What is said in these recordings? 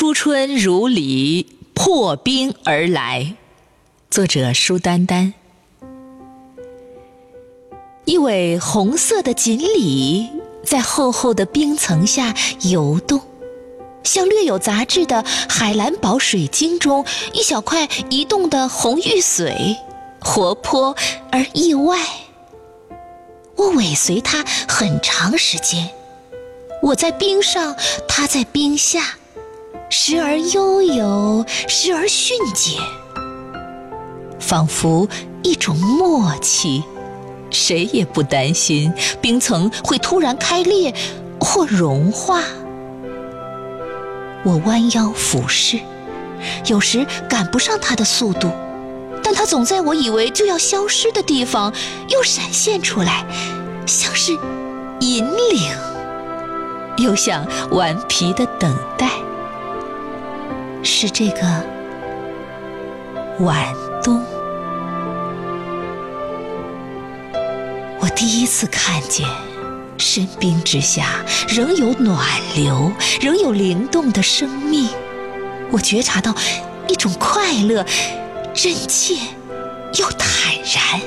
初春如离，破冰而来。作者舒丹丹。一尾红色的锦鲤在厚厚的冰层下游动，像略有杂质的海蓝宝水晶中一小块移动的红玉髓，活泼而意外。我尾随它很长时间，我在冰上，它在冰下，时而悠游，时而迅捷，仿佛一种默契。谁也不担心冰层会突然开裂或融化。我弯腰俯视，有时赶不上它的速度，但它总在我以为就要消失的地方又闪现出来，像是引领，又像顽皮的等待。是这个晚冬，我第一次看见深冰之下仍有暖流，仍有灵动的生命。我觉察到一种快乐，真切又坦然，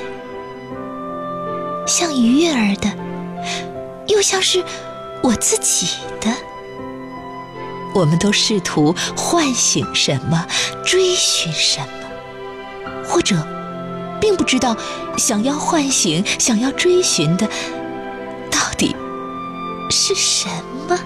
像鱼悦儿的，又像是我自己的。我们都试图唤醒什么，追寻什么，或者并不知道想要唤醒、想要追寻的到底是什么。